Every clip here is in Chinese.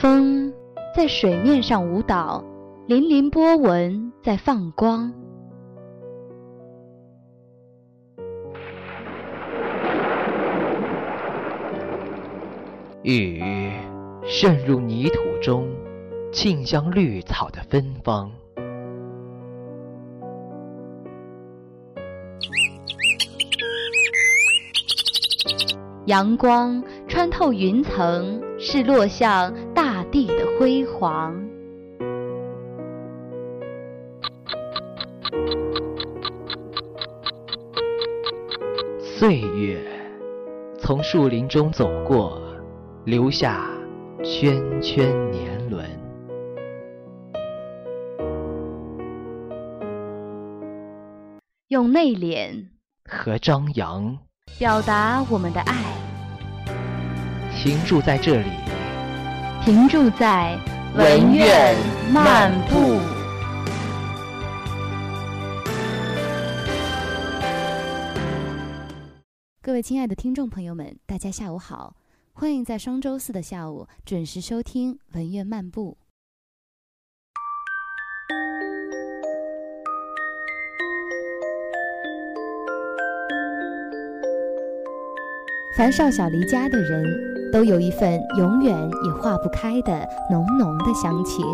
风在水面上舞蹈，粼粼波纹在放光。一语渗入泥土中，沁香绿草的芬芳。阳光穿透云层，是落向大地的辉煌。岁月从树林中走过，留下圈圈年轮。用内敛和张扬表达我们的爱，停驻在这里，停驻在文苑漫步。各位亲爱的听众朋友们，大家下午好，欢迎在双周四的下午准时收听文苑漫步。凡少小离家的人，都有一份永远也化不开的浓浓的乡情。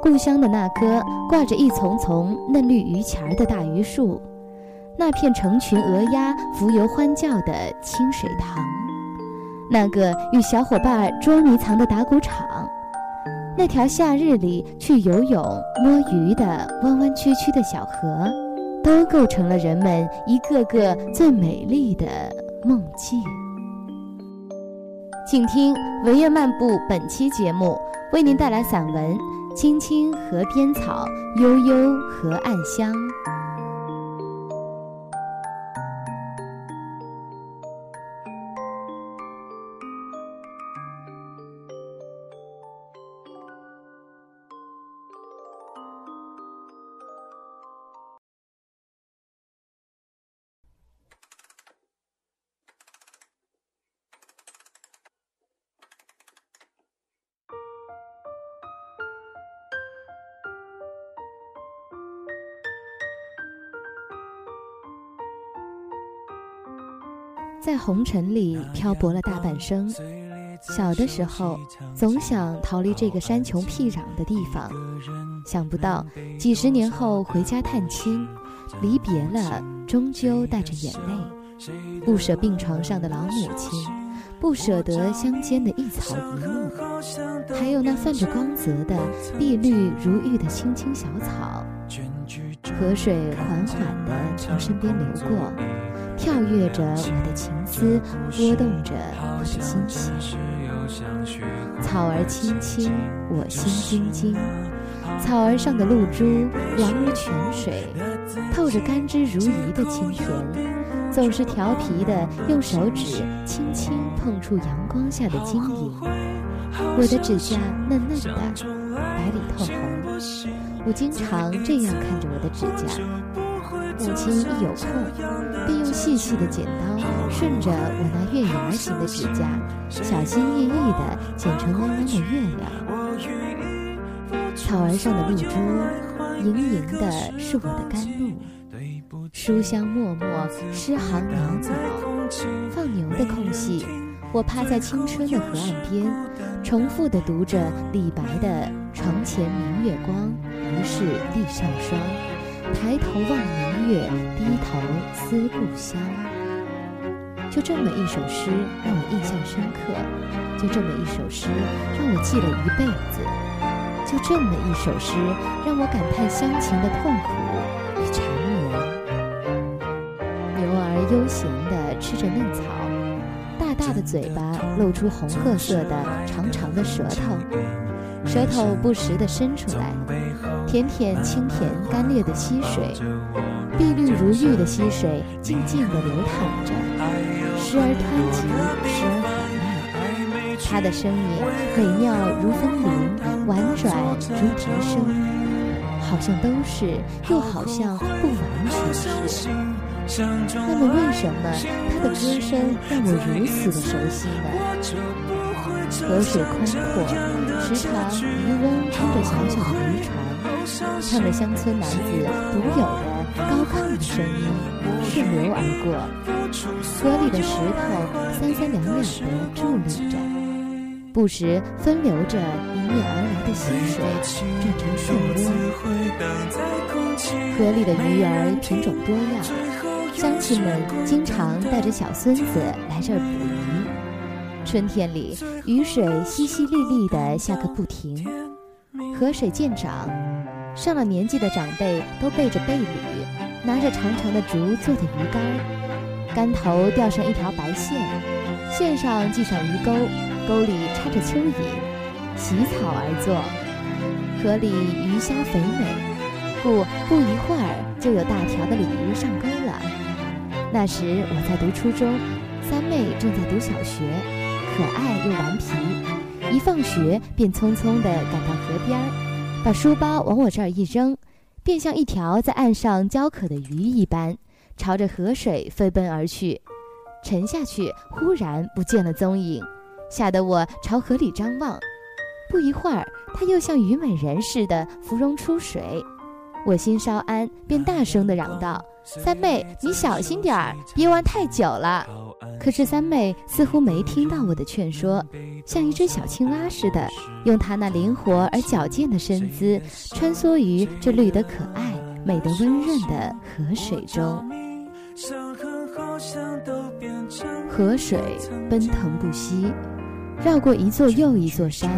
故乡的那棵挂着一丛丛嫩绿榆钱的大榆树，那片成群鹅鸭浮游欢叫的清水塘，那个与小伙伴捉迷藏的打鼓场，那条夏日里去游泳摸鱼的弯弯曲曲的小河，都构成了人们一个个最美丽的梦境。请听文苑漫步本期节目，为您带来散文《青青河边草，悠悠河岸香》。在红尘里漂泊了大半生，小的时候总想逃离这个山穷僻壤的地方，想不到几十年后回家探亲，离别了终究带着眼泪，不舍病床上的老母亲，不舍得乡间的一草一木，还有那泛着光泽的碧绿如玉的青青小草。河水缓缓地从身边流过，跳跃着我的情思，拨动着我的心情。草儿青青，我心晶晶。草儿上的露珠凉如泉水，透着甘之如饴的清甜。总是调皮地用手指轻轻碰触阳光下的晶莹，我的指甲嫩嫩的，白里透红。我经常这样看着我的指甲，母亲一有空便用细细的剪刀顺着我那月牙形的指甲，小心翼翼地剪成弯弯的月亮。草儿上的露珠盈盈的是我的甘露，书香默默，诗行袅袅。放牛的空隙，我趴在青春的河岸边，重复地读着李白的床前明月光，疑是地上霜，抬头望明月，低头思故乡。就这么一首诗让我印象深刻，就这么一首诗让我记了一辈子，就这么一首诗让我感叹乡情的痛苦与缠绵。牛儿悠闲地吃着嫩草，大的嘴巴露出红褐色的长长的舌头，舌头不时地伸出来，舔舔清甜干裂的溪水，碧绿如玉的溪水静静地流淌着，时而湍急，时而缓慢。它的声音美妙如风铃，婉转如笛声，好像都是，又好像不完全是。那么为什么他的歌声让我如此的熟悉呢？河水宽阔，时常渔人撑着小小的渔船，唱着乡村男子独有的高亢的声音，顺流而过。河里的石头三三两两地伫立着，不时分流着迎面而来的溪水，转成漩涡。河里的鱼儿品种多样，乡亲们经常带着小孙子来这儿捕鱼。春天里，雨水淅淅沥沥地下个不停，河水渐涨，上了年纪的长辈都背着背篓，拿着长长的竹做的鱼竿，竿头吊上一条白线，线上系上鱼钩，钩里插着蚯蚓，洗草而坐。河里鱼虾肥美，故不一会儿就有大条的鲤鱼上钩了。那时我在读初中，三妹正在读小学，可爱又顽皮，一放学便匆匆地赶到河边，把书包往我这儿一扔，便像一条在岸上焦渴的鱼一般，朝着河水飞奔而去。沉下去，忽然不见了踪影，吓得我朝河里张望。不一会儿，他又像虞美人似的芙蓉出水。我心稍安，便大声地嚷道：“三妹，你小心点儿，别玩太久了。”可是三妹似乎没听到我的劝说，像一只小青蛙似的，用她那灵活而矫健的身姿穿梭于这绿得可爱、美得温润的河水中。河水奔腾不息，绕过一座又一座山，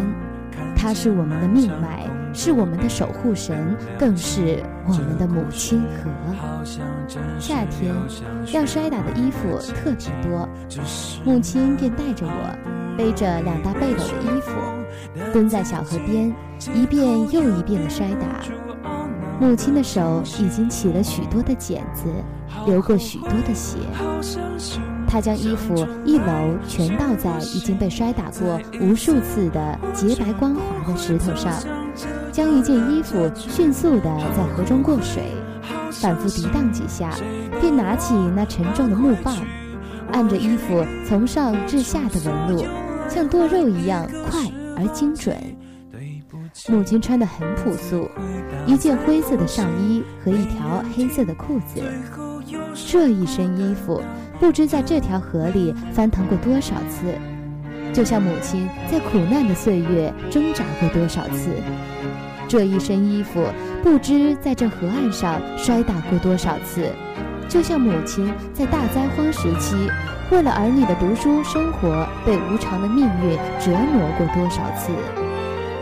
它是我们的命脉，是我们的守护神，更是我们的母亲河。夏天要摔打的衣服特别多，母亲便带着我背着两大背篓的衣服，蹲在小河边，一遍又一遍的摔打。母亲的手已经起了许多的茧子，流过许多的血。她将衣服一搂，全倒在已经被摔打过无数次的洁白光滑的石头上，将一件衣服迅速地在河中过水，反复涤荡几下，便拿起那沉重的木棒，按着衣服从上至下的纹路，像剁肉一样快而精准。母亲穿得很朴素，一件灰色的上衣和一条黑色的裤子。这一身衣服不知在这条河里翻腾过多少次，就像母亲在苦难的岁月挣扎过多少次。这一身衣服不知在这河岸上摔打过多少次，就像母亲在大灾荒时期为了儿女的读书生活被无常的命运折磨过多少次。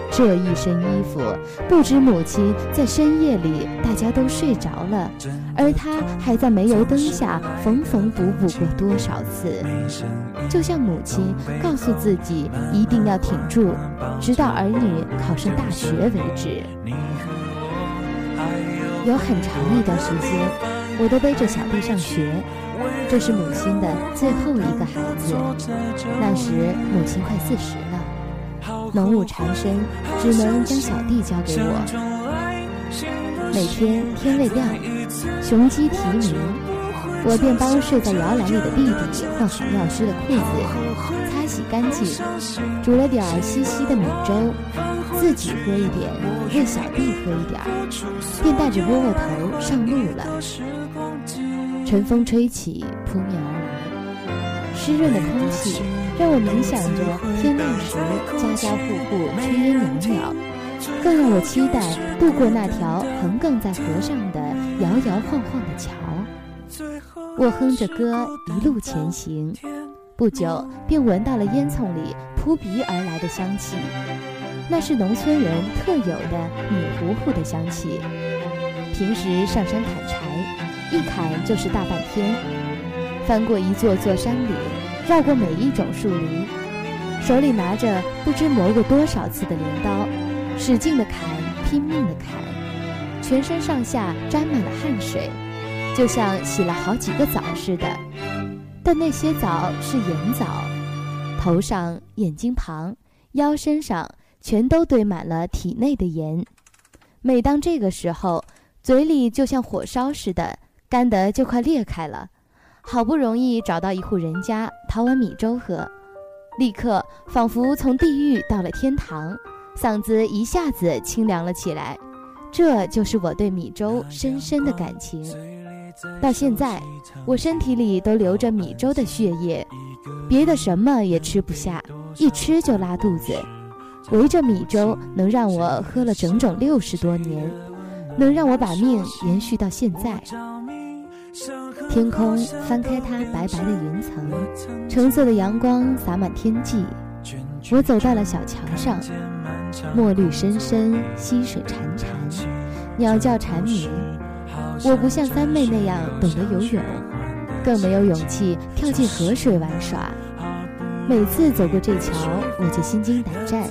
这一身衣服不知母亲在深夜里大家都睡着了，而她还在煤油灯下缝缝补补过多少次，就像母亲告诉自己一定要挺住，直到儿女考上大学为止。有很长一段时间，我都背着小弟上学，这是母亲的最后一个孩子。那时母亲快40了，浓雾缠身，只能将小弟交给我。每天天未亮，雄鸡啼鸣，我便帮睡在摇篮里的弟弟换好尿湿的裤子，擦洗干净，煮了点稀稀的米粥，自己喝一点，喂小弟喝一点，便带着窝窝头上路了。晨风吹起，扑面而来，湿润的空气让我冥想着天亮时家家户户炊烟袅袅，更让我期待渡过那条横亘在河上的摇摇晃晃的桥。我哼着歌一路前行，不久便闻到了烟囱里扑鼻而来的香气，那是农村人特有的米糊糊的香气。平时上山砍柴，一砍就是大半天，翻过一座座山岭，绕过每一种树林，手里拿着不知磨过多少次的镰刀，使劲地砍，拼命地砍，全身上下沾满了汗水，就像洗了好几个澡似的。但那些澡是盐澡，头上、眼睛旁、腰身上全都堆满了体内的盐。每当这个时候，嘴里就像火烧似的，干得就快裂开了。好不容易找到一户人家讨碗米粥喝，立刻仿佛从地狱到了天堂，嗓子一下子清凉了起来。这就是我对米粥深深的感情。到现在，我身体里都流着米粥的血液，别的什么也吃不下，一吃就拉肚子。围着米粥能让我喝了整整60多年，能让我把命延续到现在。天空翻开它白白的云层，橙色的阳光洒满天际。我走到了小桥上，墨绿深深，溪水潺潺，鸟叫蝉鸣。我不像三妹那样懂得游泳，更没有勇气跳进河水玩耍。每次走过这桥，我就心惊胆战。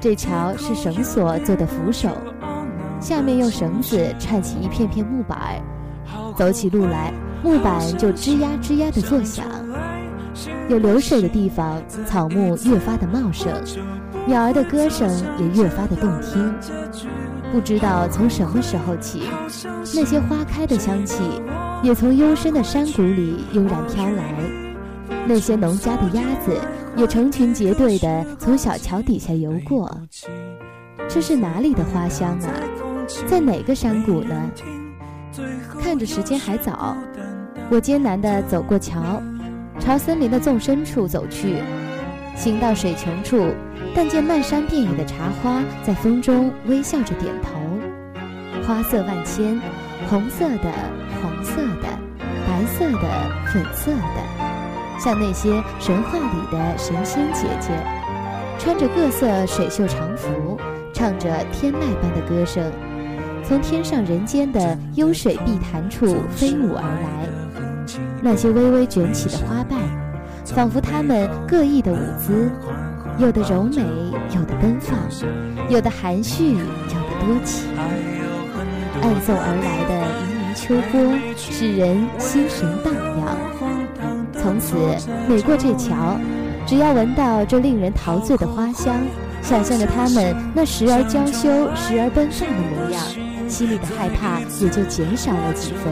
这桥是绳索做的扶手，下面用绳子串起一片片木板，走起路来，木板就吱呀吱呀地作响。有流水的地方，草木越发的茂盛，鸟儿的歌声也越发的动听。不知道从什么时候起，那些花开的香气也从幽深的山谷里悠然飘来，那些农家的鸭子也成群结队地从小桥底下游过。这是哪里的花香啊？在哪个山谷呢？看着时间还早，我艰难地走过桥，朝森林的纵深处走去。行到水穷处，但见漫山遍野的茶花在风中微笑着点头，花色万千，红色的、黄色的、白色的、粉色的，像那些神话里的神仙姐姐，穿着各色水袖长服，唱着天籁般的歌声，从天上人间的幽水碧潭处飞舞而来。那些微微卷起的花瓣，仿佛它们各异的舞姿，有的柔美，有的奔放，有的含蓄，有的多情。暗送而来的盈盈秋波，使人心神荡漾。从此每过这桥，只要闻到这令人陶醉的花香，想象着他们那时而娇羞，时而奔放的模样，心里的害怕也就减少了几分。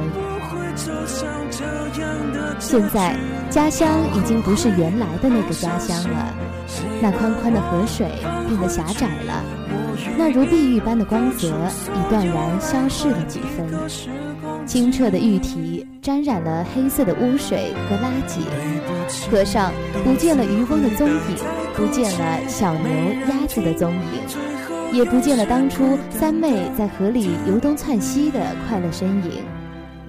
现在家乡已经不是原来的那个家乡了，那宽宽的河水变得狭窄了，那如碧玉般的光泽已断然消逝了几分。清澈的玉体沾染了黑色的污水和垃圾，河上不见了渔翁的踪影，不见了小牛鸭子的踪影，也不见了当初三妹在河里游东窜西的快乐身影，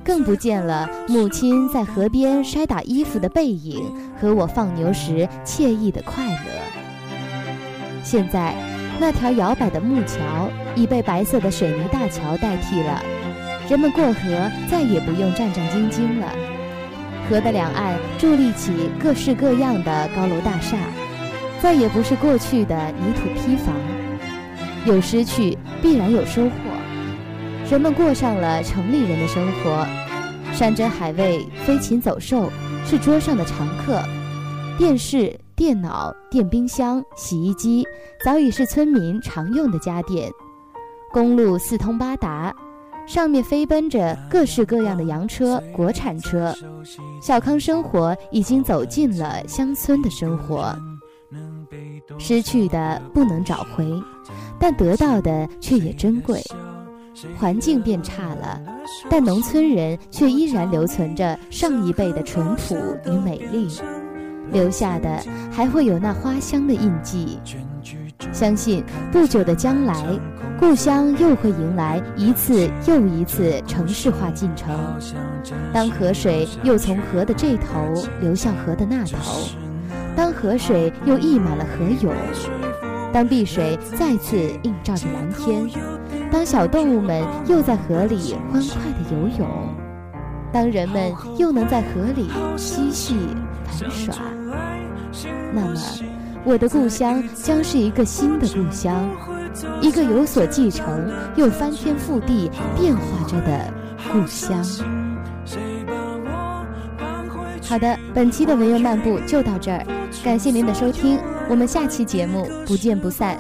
更不见了母亲在河边筛打衣服的背影和我放牛时惬意的快乐。现在那条摇摆的木桥已被白色的水泥大桥代替了，人们过河再也不用战战兢兢了。河的两岸伫立起各式各样的高楼大厦，再也不是过去的泥土坯房。有失去，必然有收获。人们过上了城里人的生活，山珍海味、飞禽走兽是桌上的常客。电视、电脑、电冰箱、洗衣机早已是村民常用的家电。公路四通八达，上面飞奔着各式各样的洋车、国产车，小康生活已经走进了乡村的生活。失去的不能找回，但得到的却也珍贵。环境变差了，但农村人却依然留存着上一辈的淳朴与美丽，留下的还会有那花香的印记。相信不久的将来，故乡又会迎来一次又一次城市化进程。当河水又从河的这头流向河的那头，当河水又溢满了河涌，当碧水再次映照着蓝天，当小动物们又在河里欢快地游泳，当人们又能在河里嬉戏玩耍，那么我的故乡将是一个新的故乡，一个有所继承又翻天覆地变化着的故乡。好的，本期的文游漫步就到这儿，感谢您的收听，我们下期节目不见不散。